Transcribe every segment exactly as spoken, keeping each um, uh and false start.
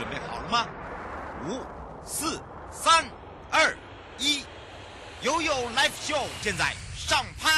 准备好了吗？五、四、三、二、一，友友 Life Show 现在上拍。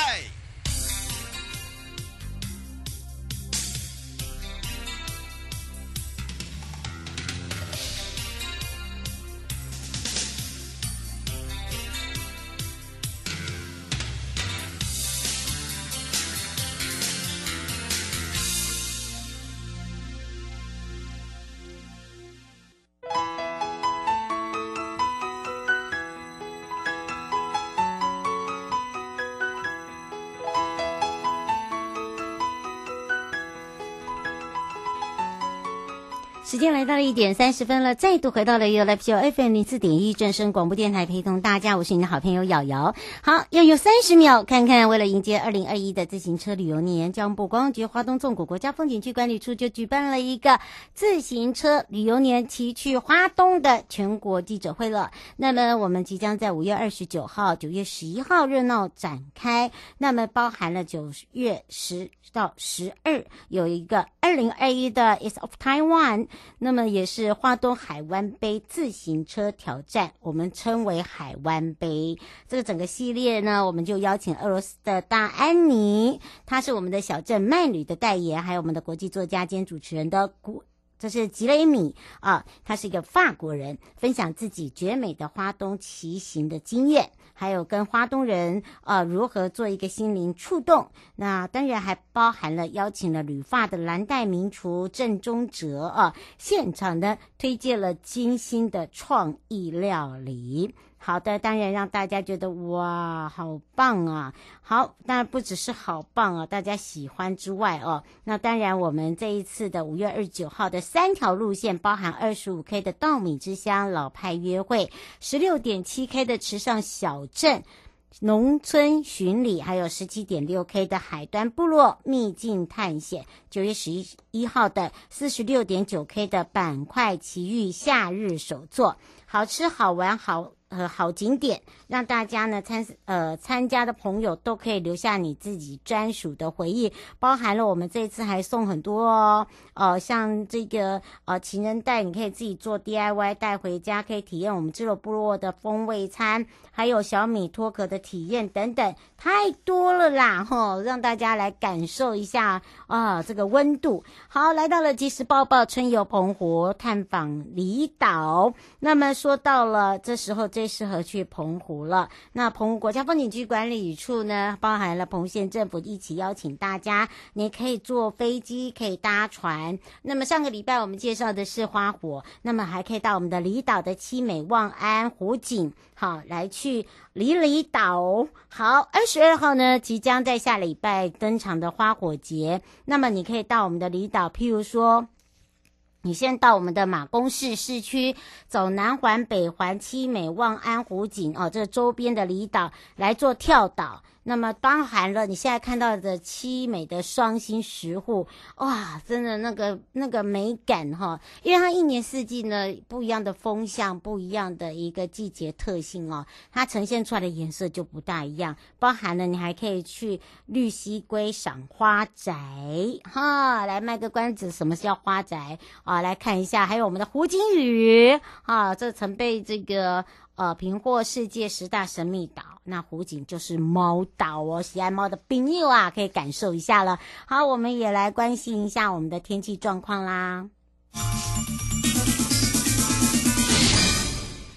时间来到了一点三十分了，再度回到了 YouLife Show F M 零四点一 正声广播电台，陪同大家，我是你的好朋友瑶瑶。好，要有三十秒，看看为了迎接二零二一的自行车旅游年，交通部观光局花东纵谷国家风景区管理处就举办了一个自行车旅游年骑去花东的全国记者会了。那么我们即将在五月二十九号、九月十一号热闹展开，那么包含了九月十到十二有一个二零二一的 It's of Taiwan，那么也是花东海湾杯自行车挑战，我们称为海湾杯。这个整个系列呢，我们就邀请俄罗斯的大安妮，她是我们的小镇慢旅的代言，还有我们的国际作家兼主持人的古，这是吉雷米啊，他是一个法国人，分享自己绝美的花东骑行的经验，还有跟花东人呃如何做一个心灵触动。那当然还包含了邀请了旅发的蓝带名厨郑中哲啊，现场呢推荐了精心的创意料理。好的，当然让大家觉得哇，好棒啊！好，当然不只是好棒啊，大家喜欢之外哦，那当然我们这一次的五月二十九号的三条路线，包含 二十五K 的稻米之乡老派约会， 十六点七K 的池上小镇农村巡礼，还有 十七点六K 的海端部落秘境探险，九月十一号的 四十六点九K 的板块奇遇夏日手作，好吃好玩好呃，好景点，让大家呢参呃参加的朋友都可以留下你自己专属的回忆，包含了我们这次还送很多哦，呃，像这个呃情人带，你可以自己做 D I Y 带回家，可以体验我们支罗部落的风味餐，还有小米脱壳的体验等等，太多了啦吼，让大家来感受一下啊、呃、这个温度。好，来到了即时报报春游澎湖，探访离岛。那么说到了这时候这。最适合去澎湖了。那澎湖国家风景区管理处呢，包含了澎湖县政府一起邀请大家，你可以坐飞机，可以搭船。那么上个礼拜我们介绍的是花火，那么还可以到我们的离岛的七美、望安、湖景，好来去离离岛。好，二十二号呢，即将在下礼拜登场的花火节，那么你可以到我们的离岛，譬如说。你先到我们的马公市市区，走南环、北环、七美、望安、湖景哦，这周边的离岛来做跳岛。那么包含了你现在看到的七美的双星石户，哇，真的那个那个美感哈，因为它一年四季呢不一样的风向，不一样的一个季节特性哦，它呈现出来的颜色就不大一样。包含了你还可以去绿溪龟赏花宅哈，来卖个关子，什么叫花宅啊？来看一下，还有我们的湖景屿啊，这曾被这个。呃，评获世界十大神秘岛，那湖景就是猫岛哦，喜爱猫的朋友啊，可以感受一下了。好，我们也来关心一下我们的天气状况啦。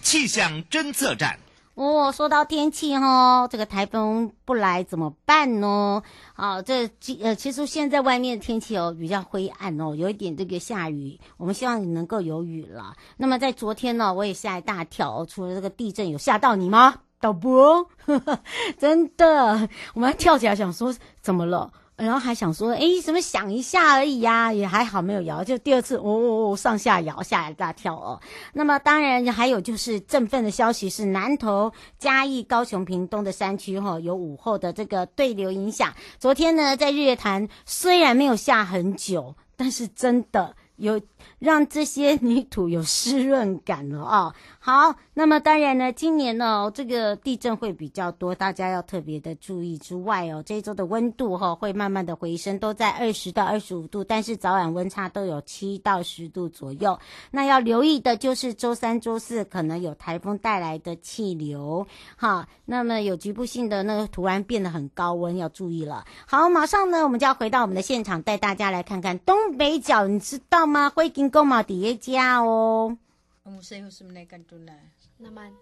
气象侦测站。哦，说到天气哦，这个台风不来怎么办呢？啊，这呃，其实现在外面的天气哦比较灰暗哦，有一点这个下雨，我们希望你能够有雨了。那么在昨天呢，我也吓一大跳哦，除了这个地震，有吓到你吗，导播？真的，我们跳起来想说怎么了？然后还想说，诶，怎么想一下而已啊，也还好没有摇，就第二次哦哦哦上下摇，下来大跳哦。那么当然还有就是振奋的消息是，南投、嘉义、高雄、屏东的山区齁、哦、有午后的这个对流影响。昨天呢在日月潭虽然没有下很久，但是真的有让这些泥土有湿润感了哦。好，那么当然呢，今年哦，这个地震会比较多，大家要特别的注意之外哦，这一周的温度哦会慢慢的回升，都在二十到二十五度，但是早晚温差都有七到十度左右。那要留意的就是周三、周四可能有台风带来的气流，好，那么有局部性的那个突然变得很高温，要注意了。好，马上呢，我们就要回到我们的现场，带大家来看看东北角，你知道吗？会跟购买底下家哦。Naman.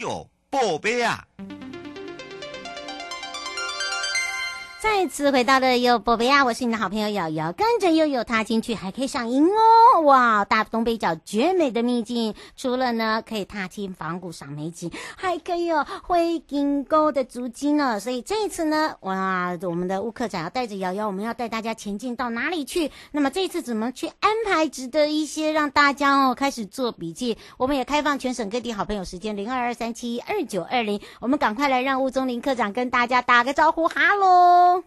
YoYo 宝贝啊，再次回到了悠宝贝啊，我是你的好朋友瑶瑶，跟着悠悠踏进去，还可以赏萤哦！哇，大东北角绝美的秘境，除了呢可以踏进房谷赏美景，还可以有灰金沟的足迹呢。所以这一次呢，哇，我们的乌克展要带着瑶瑶，我们要带大家前进到哪里去？那么这一次怎么去安排，值得一些让大家哦开始做笔记。我们也开放全省各地好朋友时间零二二三七二九二零，我们赶快来让吴宗林科长跟大家打个招呼，哈喽。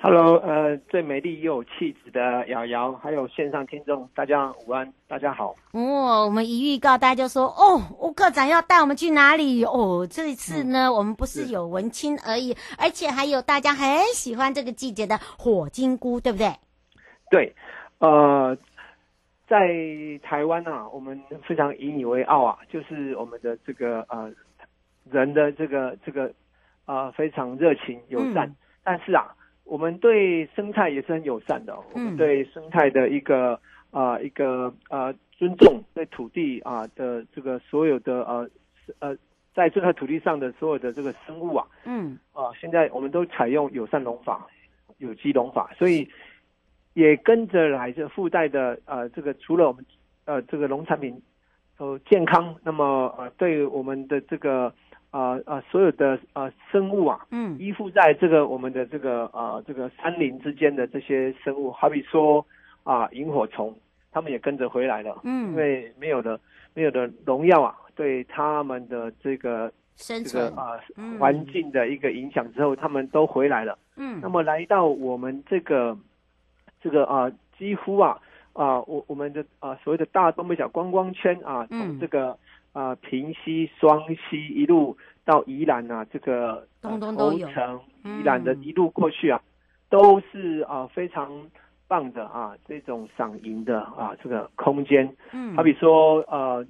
Hello， 呃，最美丽又有气质的瑶瑶，还有线上听众，大家午安，大家好。哦，我们一预告，大家就说哦，乌克展要带我们去哪里？哦，这一次呢，嗯、我们不是有文青而已，而且还有大家很喜欢这个季节的火金菇，对不对？对，呃，在台湾啊，我们非常以你为傲啊，就是我们的这个呃人的这个这个呃非常热情友善，嗯、但是啊。我们对生态也是很友善的、哦，我们对生态的一个啊、呃、一个呃尊重，对土地啊、呃、的这个所有的呃呃在这块土地上的所有的这个生物啊，嗯啊、呃，现在我们都采用友善农法、有机农法，所以也跟着来这附带的呃这个除了我们呃这个农产品呃健康，那么呃对我们的这个。啊、呃、啊、呃！所有的呃生物啊，嗯，依附在这个我们的这个呃这个山林之间的这些生物，好比说啊萤、呃、火虫，他们也跟着回来了，嗯，因为没有了没有了农药啊，对他们的这个生存啊、这个呃、环境的一个影响之后，他们都回来了，嗯，那么来到我们这个这个啊、呃、几乎啊啊、呃、我我们的啊、呃、所谓的大东北角观光圈啊，从这个。嗯啊、呃，平溪、双溪一路到宜兰啊，这个通通都有。宜兰的一路过去啊，都是啊、呃、非常棒的啊，这种赏萤的啊这个空间。嗯，好比说呃，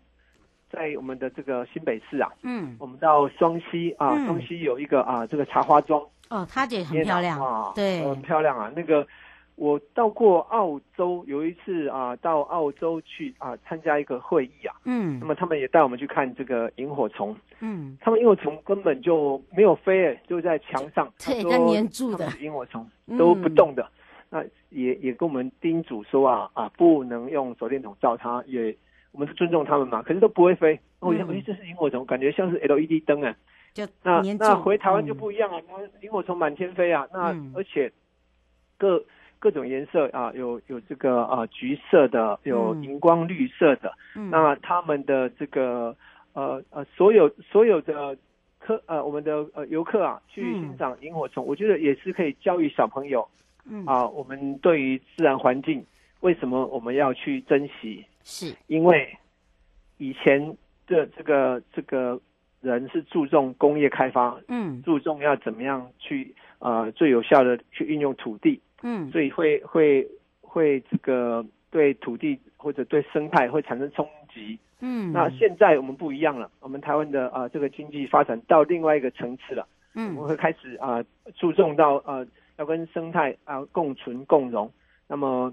在我们的这个新北市啊，嗯，我们到双溪啊，嗯、双溪有一个啊这个茶花庄哦，它也很漂亮啊，对，很漂亮啊。那个我到过澳洲，有一次啊，到澳洲去啊参加一个会议啊，嗯，那么他们也带我们去看这个萤火虫，嗯，他们萤火虫根本就没有飞、欸，就在墙上，对，在粘住的萤火虫都不动的，嗯、那也也跟我们叮嘱说啊啊，不能用手电筒照它，也我们是尊重他们嘛，可是都不会飞，我想，哎，这是萤火虫，感觉像是 L E D 灯哎、欸，就那那回台湾就不一样了、啊，嗯、萤火虫满天飞啊，那、嗯、而且各。各种颜色啊，有有这个啊、呃、橘色的，有荧光绿色的。嗯、那他们的这个呃呃所有所有的客呃我们的呃游客啊，去欣赏萤火虫，嗯、我觉得也是可以教育小朋友，嗯啊、呃，我们对于自然环境为什么我们要去珍惜？是因为以前的这个这个人是注重工业开发，嗯，注重要怎么样去呃最有效的去运用土地。嗯，所以会会会这个对土地或者对生态会产生冲击。嗯，那现在我们不一样了，我们台湾的啊、呃、这个经济发展到另外一个层次了。嗯，我们会开始啊、呃、注重到呃要跟生态啊、呃、共存共荣。那么，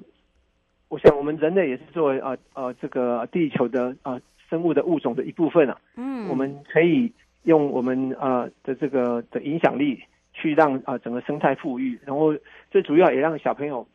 我想我们人类也是作为啊 呃, 呃这个地球的啊、呃、生物的物种的一部分啊。嗯，我们可以用我们呃的这个的影响力去让呃整个生态富裕，然后最主要也让小朋友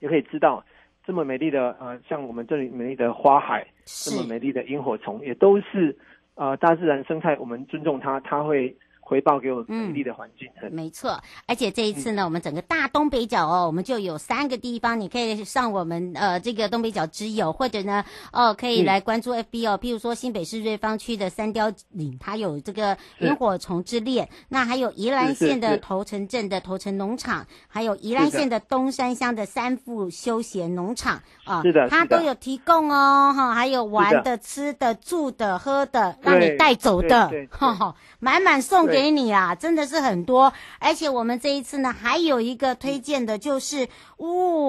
也可以知道这么美丽的呃像我们这里美丽的花海，这么美丽的萤火虫也都是呃大自然生态，我们尊重它，它会回报给我美丽的环境。嗯，没错，而且这一次呢，嗯，我们整个大东北角哦，我们就有三个地方，你可以上我们呃这个东北角之友，或者呢哦可以来关注 F B 哦，嗯，譬如说新北市瑞芳区的三貂岭，它有这个萤火虫之恋，那还有宜兰县的头城镇的头城农场，还有宜兰县的东山乡的三富休闲农场啊，是的，它都有提供哦哈，还有玩的、吃的、住的、喝的，让你带走的，哈哈，满满送给。给你啊，真的是很多，而且我们这一次呢，还有一个推荐的，就是哦，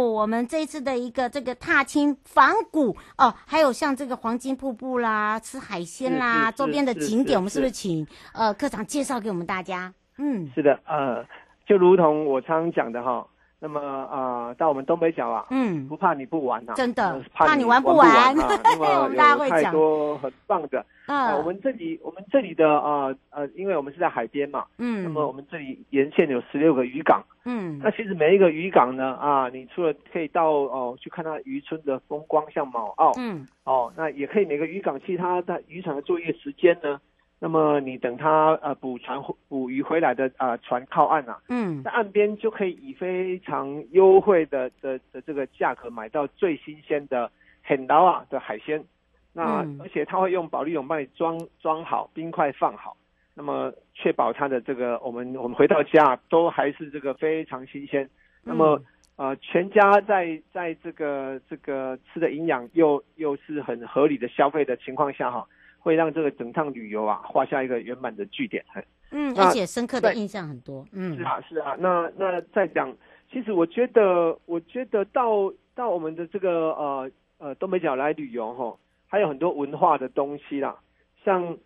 我们这一次的一个这个踏青仿古哦，还有像这个黄金瀑布啦、吃海鲜啦、周边的景点，我们是不是请呃科长介绍给我们大家？嗯，是的，呃，就如同我常常讲的哈，那么呃，到我们东北角啊，嗯，不怕你不玩啊，真的，怕你玩不完，因为我们大家会讲，太多很棒的。啊，我们这里我们这里的呃呃，因为我们是在海边嘛，嗯，那么我们这里沿线有十六个渔港，嗯，那其实每一个渔港呢啊，你除了可以到哦、呃、去看它渔村的风光，像卯澳，嗯，哦，那也可以每个渔港其他在渔场的作业时间呢，那么你等它呃捕船捕鱼回来的呃船靠岸啊，嗯，在岸边就可以以非常优惠的的的这个价格买到最新鲜的很老啊的海鲜。那而且他会用保丽龙帮你装装好，冰块放好，那么确保它的这个我们我们回到家都还是这个非常新鲜。那么呃全家在在这个这个吃的营养又又是很合理的消费的情况下哈，会让这个整趟旅游啊画下一个圆满的句点。嗯，而且深刻的印象很多。嗯，是啊是啊。那那再讲，其实我觉得我觉得到到我们的这个呃呃东北角来旅游哈。还有很多文化的东西啦，像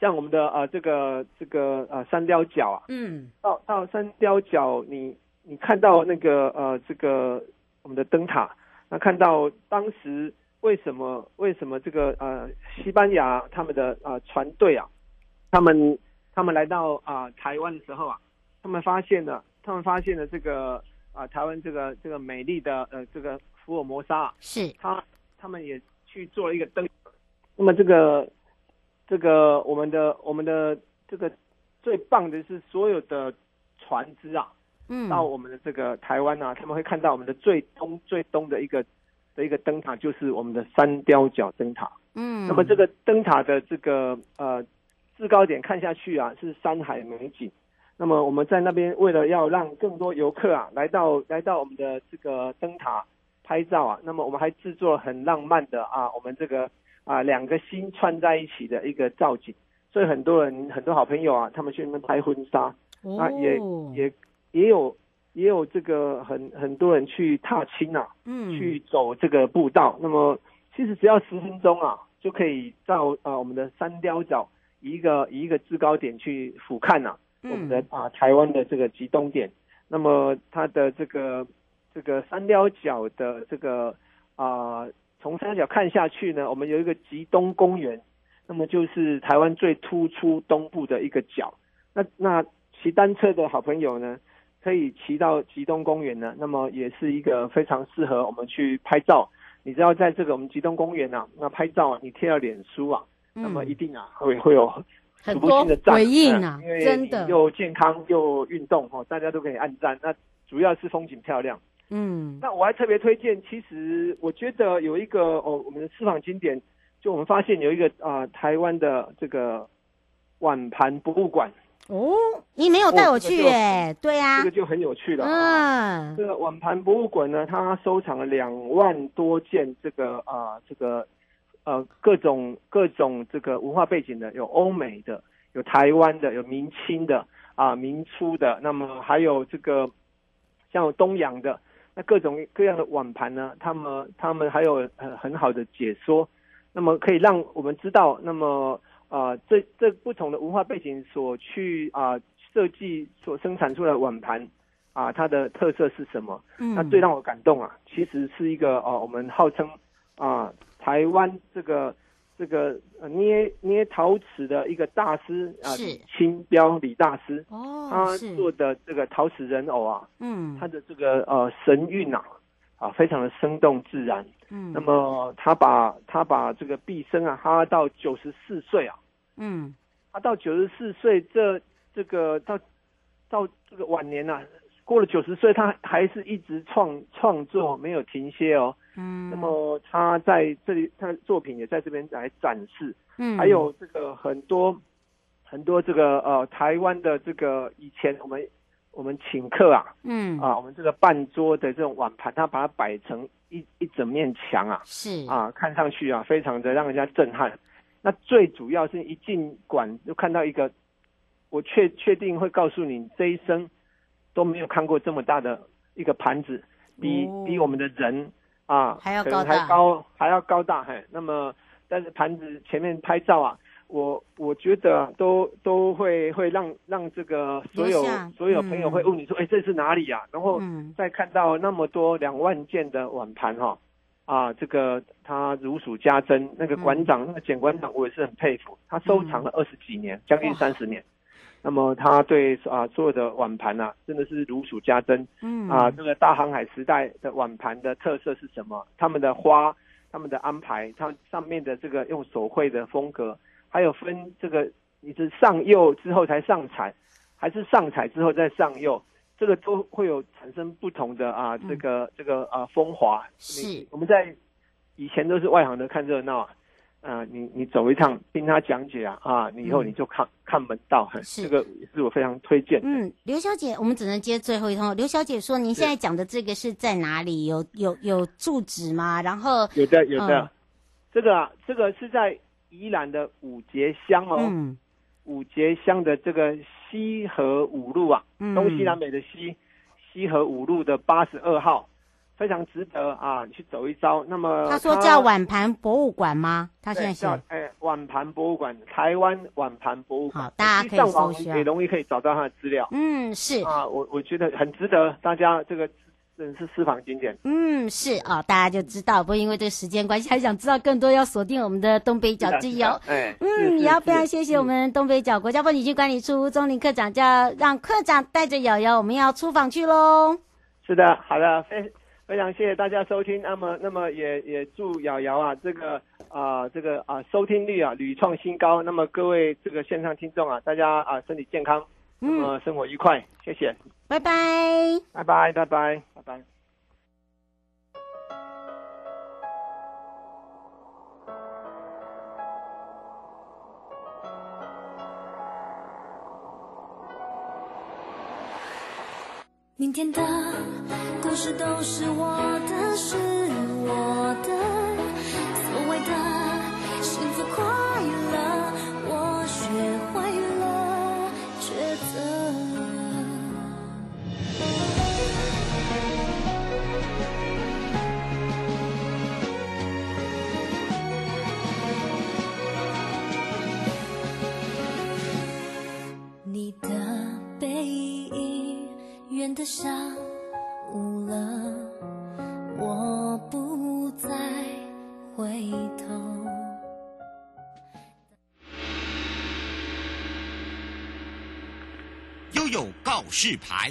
像我们的呃这个这个呃三貂角啊，嗯，到到三貂角你你看到那个呃这个我们的灯塔，那看到当时为什么为什么这个呃西班牙他们的呃船队啊，他们他们来到啊、呃、台湾的时候啊，他们发现了他们发现了这个啊、呃、台湾这个这个美丽的呃这个福尔摩沙，是他他们也。去做了一个灯，那么这个这个我们的我们的这个最棒的是所有的船只啊，嗯，到我们的这个台湾啊，他们会看到我们的最东最东的一个的一个灯塔，就是我们的三貂角灯塔，嗯，那么这个灯塔的这个呃制高点看下去啊，是山海美景。那么我们在那边为了要让更多游客啊来到来到我们的这个灯塔。拍照啊，那么我们还制作很浪漫的啊，我们这个啊两个心串在一起的一个造景，所以很多人很多好朋友啊，他们去那边拍婚纱，哦，啊也也也有也有这个很很多人去踏青啊，嗯，去走这个步道，那么其实只要十分钟啊，就可以到啊我们的三貂角一个一个制高点去俯瞰啊，嗯，我们的啊台湾的这个极东点，那么它的这个。这个三貂角的这个啊、呃，从三貂角看下去呢，我们有一个极东公园，那么就是台湾最突出东部的一个角。那那骑单车的好朋友呢，可以骑到极东公园呢，那么也是一个非常适合我们去拍照。你知道，在这个我们极东公园啊，那拍照、啊、你贴了脸书啊，嗯、那么一定啊会会有很多回应啊，呃、真的又健康又运动哦，大家都可以按赞。那主要是风景漂亮。嗯，那我还特别推荐，其实我觉得有一个哦，我们的私房景点，就我们发现有一个啊、呃，台湾的这个碗盘博物馆。哦，你没有带我去哎、欸哦這個，对啊，这个就很有趣了。嗯，啊、这个碗盘博物馆呢，它收藏了两万多件这个啊、呃，这个呃各种各种这个文化背景的，有欧美的，有台湾的，有明清的啊、呃，明初的，那么还有这个像有东洋的。那各种各样的碗盘呢，他们他们还有很很好的解说，那么可以让我们知道，那么呃这这不同的文化背景所去啊、呃、设计所生产出来的碗盘啊、呃、它的特色是什么？嗯，那最让我感动啊，其实是一个呃我们号称啊、呃、台湾这个。这个捏捏陶瓷的一个大师啊，青标李大师，哦，他做的这个陶瓷人偶啊，嗯，他的这个呃神韵啊，啊，非常的生动自然，嗯，那么他把他把这个毕生啊，他到九十四岁啊，嗯，他到九十四岁这这个到到这个晚年啊，过了九十岁，他还是一直创创作，没有停歇哦。嗯，那么他在这里，他的作品也在这边来展示。嗯，还有这个很多很多这个呃台湾的这个以前我们我们请客啊，嗯啊，我们这个半桌的这种碗盘，他把它摆成一一整面墙啊，是啊，看上去啊非常的让人家震撼。那最主要是一进馆就看到一个，我确确定会告诉你这一生都没有看过这么大的一个盘子，比、哦、比我们的人啊还要高大，可能还高还要高大。嘿，那么但是盘子前面拍照啊，我我觉得都都会会让让这个所有所有朋友会问你说，哎、嗯欸，这是哪里啊？然后再看到那么多两万件的碗盘哈、哦，啊，这个他如数家珍。那个馆长、嗯、那个简馆长，我也是很佩服，他收藏了二十几年，嗯、将近三十年。那么他对啊所有的碗盘啊真的是如数家珍，嗯啊这个大航海时代的碗盘的特色是什么？他们的花，他们的安排，它上面的这个用手绘的风格，还有分这个你是上釉之后才上彩，还是上彩之后再上釉，这个都会有产生不同的啊这个、嗯、这个啊风华。是我们在以前都是外行的看热闹啊。啊、呃，你你走一趟，听他讲解啊啊，你以后你就看、嗯、看门道，这个也是我非常推荐的。嗯，刘小姐，我们只能接最后一通。刘小姐说，您现在讲的这个是在哪里？有有有住址吗？然后有的有的，嗯、这个、啊、这个是在宜兰的五结乡哦，嗯、五结乡的这个西河五路啊，嗯、东西南北的西，西河五路的八十二号。非常值得啊！你去走一遭。那么他说叫碗盘博物馆吗？他现在叫哎、欸、碗盘博物馆，台湾碗盘博物馆。好，大家可以上网也容易可以找到他的资料。嗯，是啊，我我觉得很值得大家这个。真是私房景点。嗯，是啊、哦，大家就知道。不过因为这个时间关系，还想知道更多，要锁定我们的东北角之游。哎，嗯，也要非常谢谢我们东北角国家风景区管理处钟林科长，叫让科长带着友友，我们要出访去喽。是的，好的，非。非常谢谢大家收听，那么那么也也祝瑶瑶啊这个啊、呃、这个啊、呃、收听率啊屡创新高。那么各位这个线上听众啊，大家啊、呃、身体健康，那么生活愉快，嗯、谢谢，拜拜，拜拜，拜拜，拜拜。明天的故事都是我的，是我的所谓的幸福快乐，我学会了抉择。你的背影远得像雾了，我不再回头。悠悠告示牌。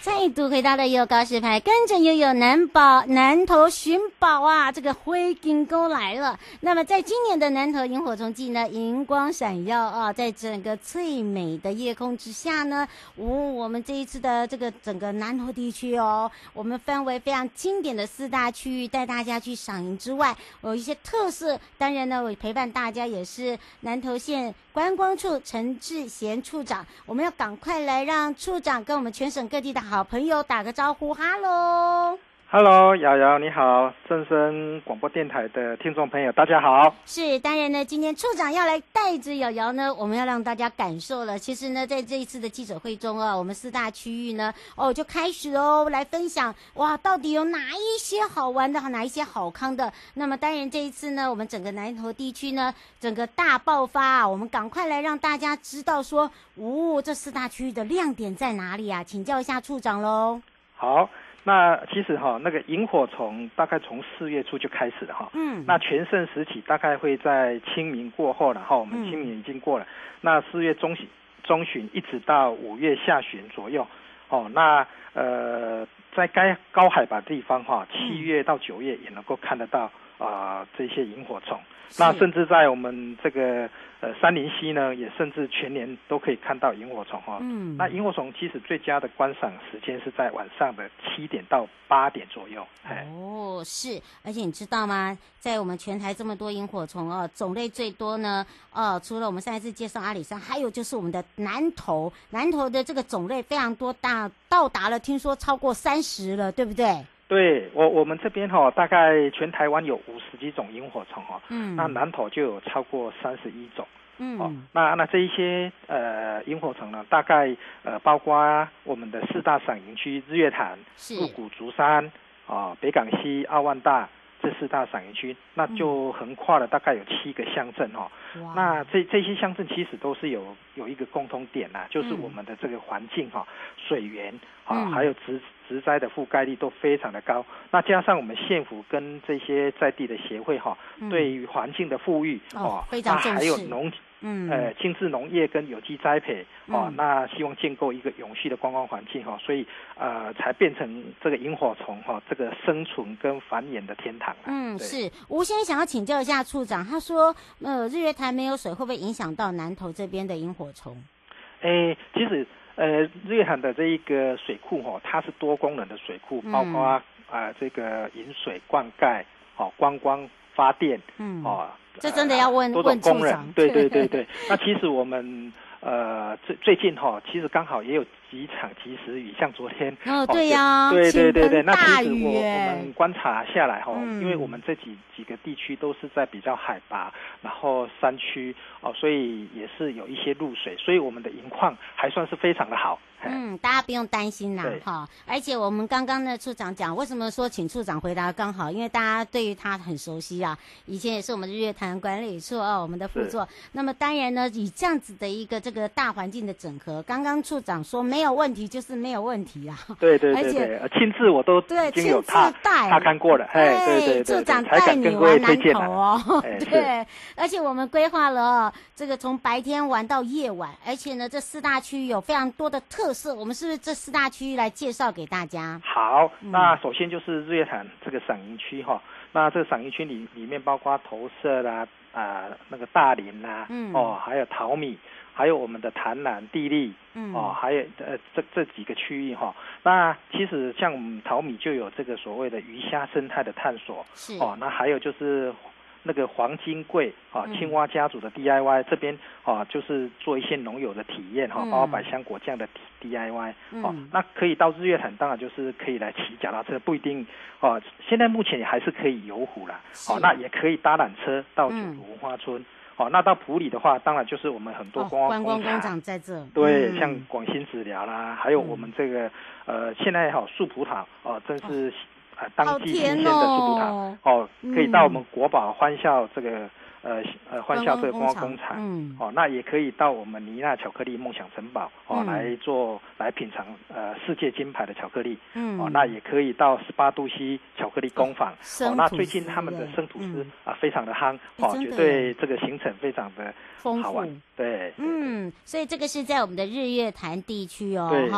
再度回到了悠悠告示牌，跟着悠悠南宝南投寻宝啊，这个灰金钩来了。那么在今年的南投萤火虫季呢，荧光闪耀啊，在整个最美的夜空之下呢，哦，我们这一次的这个整个南投地区哦，我们分为非常经典的四大区域带大家去赏萤之外，有一些特色。当然呢，我陪伴大家也是南投县观光处陈志贤处长，我们要赶快来让处长跟我们全省各地的好。好朋友打个招呼，哈喽哈喽，瑶瑶你好，正声广播电台的听众朋友大家好。是，当然呢今天处长要来带着瑶瑶呢，我们要让大家感受了。其实呢在这一次的记者会中啊，我们四大区域呢哦就开始哦来分享，哇到底有哪一些好玩的，哪一些好康的。那么当然这一次呢我们整个南投地区呢整个大爆发啊，我们赶快来让大家知道说哦这四大区域的亮点在哪里啊，请教一下处长咯。好，那其实哈、哦，那个萤火虫大概从四月初就开始了哈、哦。嗯。那全盛时期大概会在清明过后了哈、哦，我们清明已经过了。嗯、那四月中旬中旬一直到五月下旬左右，哦，那呃，在该高海拔地方哈、哦，七月到九月也能够看得到啊、呃、这些萤火虫。那甚至在我们这个呃杉林溪呢，也甚至全年都可以看到萤火虫哈、哦。嗯。那萤火虫其实最佳的观赏时间是在晚上的七点到八点左右。哦，是，而且你知道吗？在我们全台这么多萤火虫哦，种类最多呢。哦，除了我们上一次介绍阿里山，还有就是我们的南投，南投的这个种类非常多，大到达了听说超过三十了，对不对？对，我我们这边哈、哦，大概全台湾有五十几种萤火虫哦，嗯，那南投就有超过三十一种，嗯，哦，那那这一些呃萤火虫呢，大概呃包括我们的四大赏萤区日月潭、鹿谷竹山啊、哦、北港溪、奥万大这四大赏萤区，那就横跨了大概有七个乡镇哦，嗯、那这这些乡镇其实都是有有一个共通点呐、啊，就是我们的这个环境哈、哦，水源啊、哦嗯、还有植。植栽的覆盖率都非常的高，那加上我们县府跟这些在地的协会哈、哦嗯，对于环境的富裕哦，非常重视，还有农嗯呃精致农业跟有机栽培哦、嗯，那希望建构一个永续的观光环境哈、哦，所以呃才变成这个萤火虫哈、哦、这个生存跟繁衍的天堂、啊。嗯，是吴先生想要请教一下处长，他说呃日月潭没有水会不会影响到南投这边的萤火虫？诶，其实。呃，日月潭的这一个水库哈、哦，它是多功能的水库，包括啊、嗯呃、这个饮水灌溉、哦观光发电，嗯，哦，这真的要问、呃、问处长，对对对对。那其实我们呃最最近哈、哦，其实刚好也有几场及时雨，像昨天哦，对呀、啊，对对对对。那其实我我们观察下来哈、哦嗯，因为我们这几几个地区都是在比较海拔，然后山区哦，所以也是有一些露水，所以我们的银矿还算是非常的好。嗯，大家不用担心啦，哈。而且我们刚刚呢，处长讲为什么说请处长回答刚好，因为大家对于他很熟悉啊，以前也是我们日月潭管理处啊、哦，我们的副座。那么当然呢，以这样子的一个这个大环境的整合，刚刚处长说没有问题就是没有问题啊。对对对对，而且亲自我都已经有踏踏勘过了，哎，对对 对, 对，处长带你玩南投哦，哎、对，而且我们规划了、哦、这个从白天玩到夜晚，而且呢，这四大区有非常多的特。特色，我们是不是这四大区域来介绍给大家？好，那首先就是日月潭这个赏萤区哈，那这个赏萤区里里面包括投射啦、啊、呃、那个大林啦、啊，嗯，哦，还有淘米，还有我们的潭南、地利，嗯，哦，还有呃这这几个区域哈、哦。那其实像我们淘米就有这个所谓的鱼虾生态的探索，是哦，那还有就是。那个黄金桂啊，青蛙家族的 D I Y、嗯、这边啊，就是做一些农友的体验哈、啊，包括百香果酱的 D I Y、嗯、啊，那可以到日月潭，当然就是可以来骑脚踏车，不一定啊，现在目前也还是可以游湖啦，哦、啊，那也可以搭缆车到九如文化村。嗯哦，那到埔里的话，当然就是我们很多观光工厂，哦、观光工厂在这。对，嗯、像广兴籽寮啦，还有我们这个、嗯、呃，现在好树葡萄哦、呃，真是。哦啊，当季新鲜的树葡萄哦，可以到我们国宝欢笑这个呃呃欢笑这个观光工厂、嗯，哦，那也可以到我们妮娜巧克力梦想城堡哦、嗯、来做来品尝呃世界金牌的巧克力，嗯，哦，那也可以到十八度 C 巧克力工坊、嗯、哦，那最近他们的生吐司、嗯、啊非常的夯哦，绝对这个行程非常的好玩，对，嗯，所以这个是在我们的日月潭地区哦，对对，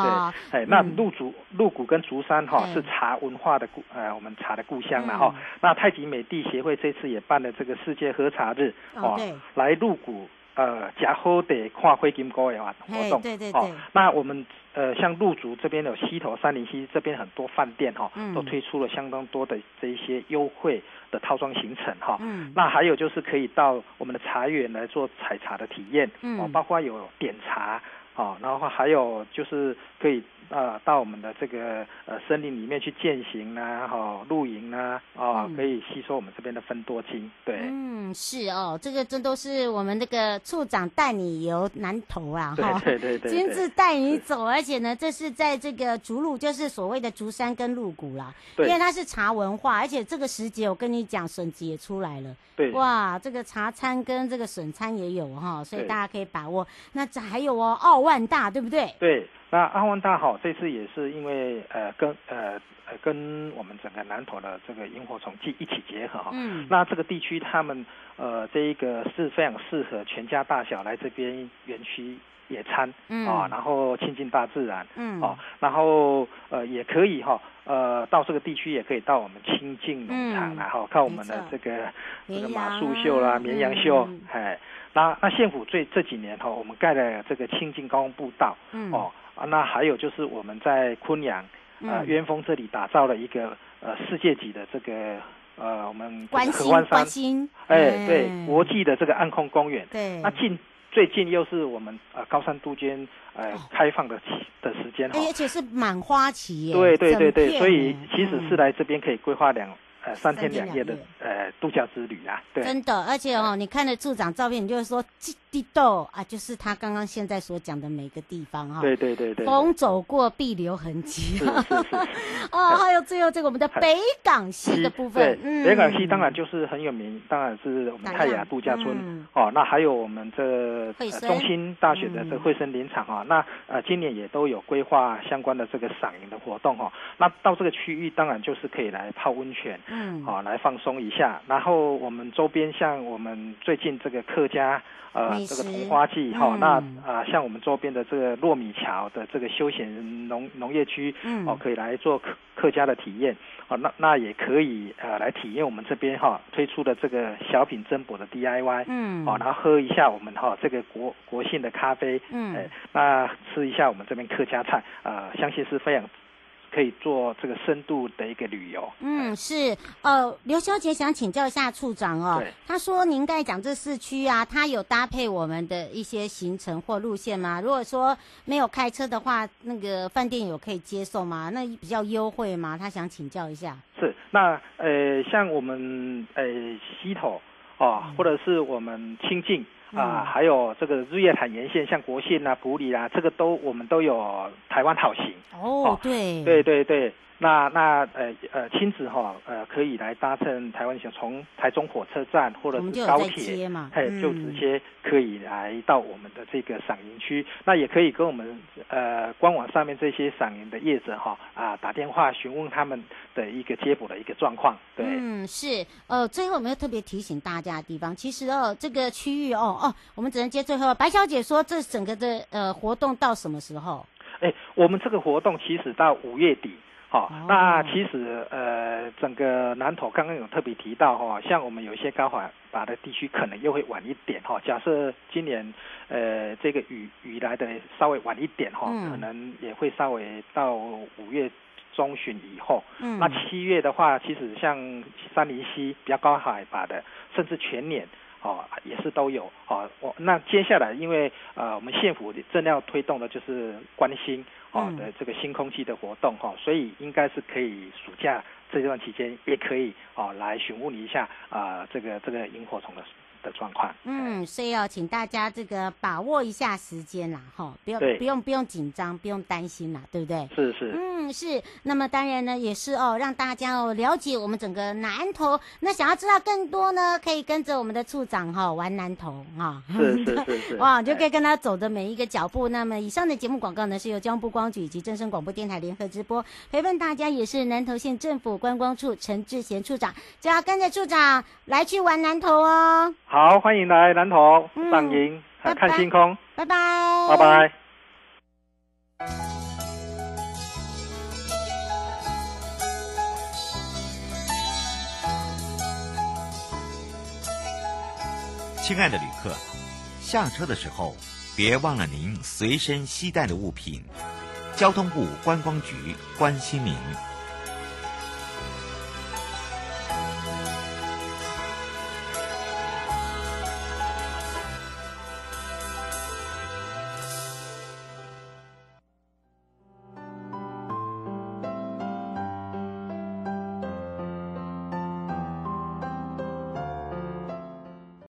哎、嗯，那鹿竹鹿谷跟竹山哈、哦、是茶文化的故。呃，我们茶的故乡了哈、嗯哦。那太极美地协会这次也办了这个世界喝茶日哦，哦来鹿谷呃，吃好茶看火金菇的活动。对对对。哦、那我们呃，像鹿竹这边有溪头、杉林溪这边很多饭店哈、哦嗯，都推出了相当多的这一些优惠的套装行程哈、哦嗯。那还有就是可以到我们的茶园来做采茶的体验、嗯、哦，包括有点茶。哦，然后还有就是可以呃到我们的这个呃森林里面去践行啊，哈、哦、露营啊，哦、嗯、可以吸收我们这边的芬多精，对，嗯是哦，这个真都是我们那个处长带你游南投啊，哈、哦，对对 对, 对，亲自带你走，而且呢，这是在这个竹鹿，就是所谓的竹山跟鹿谷啦，对，因为它是茶文化，而且这个时节我跟你讲，笋子也出来了，对，哇，这个茶餐跟这个笋餐也有哈、哦，所以大家可以把握。那还有哦，奥万大对不对？对，那阿旺大好，这次也是因为呃跟呃呃跟我们整个南投的这个萤火虫季一起结合哈、嗯，那这个地区他们呃这一个是非常适合全家大小来这边园区野餐，嗯啊，然后亲近大自然，嗯啊，然后呃也可以哈、啊。呃，到这个地区也可以到我们清境农场啦，哈、嗯，看我们的这个这个马术秀啦、绵羊秀，嗯、哎，那那县府最这几年哈、哦，我们盖了这个清境高空步道，嗯、哦、啊，那还有就是我们在昆阳呃鸳峰这里打造了一个呃世界级的这个呃我们合欢山，哎对，国际的这个暗空公园，对，那近。最近又是我们呃高山杜鹃呃、哦、开放的的时间哈，而且是满花期耶，对对对对，所以其实是来这边可以规划两、嗯、呃三天两夜的呃度假之旅啊，对，真的，而且哦，你看了处长照片，你就会说地豆啊，就是他刚刚现在所讲的每个地方哈、哦，对对对对，逢走过必留痕迹，是是是，哦，还有最后这个我们的北港西的部分，嗯，北港西当然就是很有名，当然是我们泰雅度假村、嗯、哦，那还有我们这。呃、中兴大学的这惠荪林场啊，嗯、那呃今年也都有规划相关的这个赏萤的活动哈、啊。那到这个区域当然就是可以来泡温泉，嗯，好、啊、来放松一下。然后我们周边像我们最近这个客家呃这个桐花季哈、啊嗯，那啊、呃、像我们周边的这个糯米桥的这个休闲农农业区，嗯，哦、啊、可以来做客客家的体验，哦、啊、那那也可以呃来体验我们这边哈、啊、推出的这个小品珍博的 D I Y， 嗯，哦、啊、然后喝一下我们哈、啊、这个。国国性的咖啡，嗯、呃，那吃一下我们这边客家菜，呃，相信是非常可以做这个深度的一个旅游。嗯，是，呃，刘小姐想请教一下处长哦，他说您刚才讲这市区啊，他有搭配我们的一些行程或路线吗？如果说没有开车的话，那个饭店有可以接受吗？那比较优惠吗？他想请教一下。是，那呃，像我们呃溪头哦、嗯，或者是我们清境。啊、呃，还有这个日月潭沿线，像国姓啊、埔里啊，这个都我们都有台湾好行哦，对、哦、对对对，那那呃呃亲子哈、哦、呃可以来搭乘台湾行，从台中火车站或者是高铁，哎、嗯，就直接可以来到我们的这个赏萤区，那也可以跟我们呃官网上面这些赏萤的业者哈、哦、啊打电话询问他们的一个接驳的一个状况，对，嗯是，呃最后有没有特别提醒大家的地方？其实哦这个区域哦。哦，我们只能接最后。白小姐说，这整个的呃活动到什么时候？哎，我们这个活动其实到五月底。好、哦，那其实呃，整个南投刚刚有特别提到哈、哦，像我们有些高海拔的地区可能又会晚一点哈、哦。假设今年呃这个雨雨来的稍微晚一点哈、哦嗯，可能也会稍微到五月。中旬以后，嗯，那七月的话，其实像杉林溪比较高海拔的，甚至全年哦也是都有哦。我那接下来，因为呃我们县府正要推动的就是观星哦、嗯、的这个星空气的活动哈、哦，所以应该是可以暑假这段期间也可以哦来询问一下啊、呃、这个这个萤火虫的。的状况，嗯，所以要、哦、请大家这个把握一下时间啦，哈，不用不用不用紧张，不用担心啦，对不对？是是，嗯是。那么当然呢，也是哦，让大家哦了解我们整个南投。那想要知道更多呢，可以跟着我们的处长哈、哦、玩南投啊、哦，是是是是，哇，就可以跟他走的每一个脚步。那么以上的节目广告呢，是由交通部观光局以及正声广播电台联合直播，陪伴大家也是南投县政府观光处陈志贤处长，只要跟着处长来去玩南投哦。好，欢迎来南投赏萤、嗯、看星空，拜拜，拜拜。拜拜。亲爱的旅客，下车的时候别忘了您随身携带的物品。交通部观光局关心您。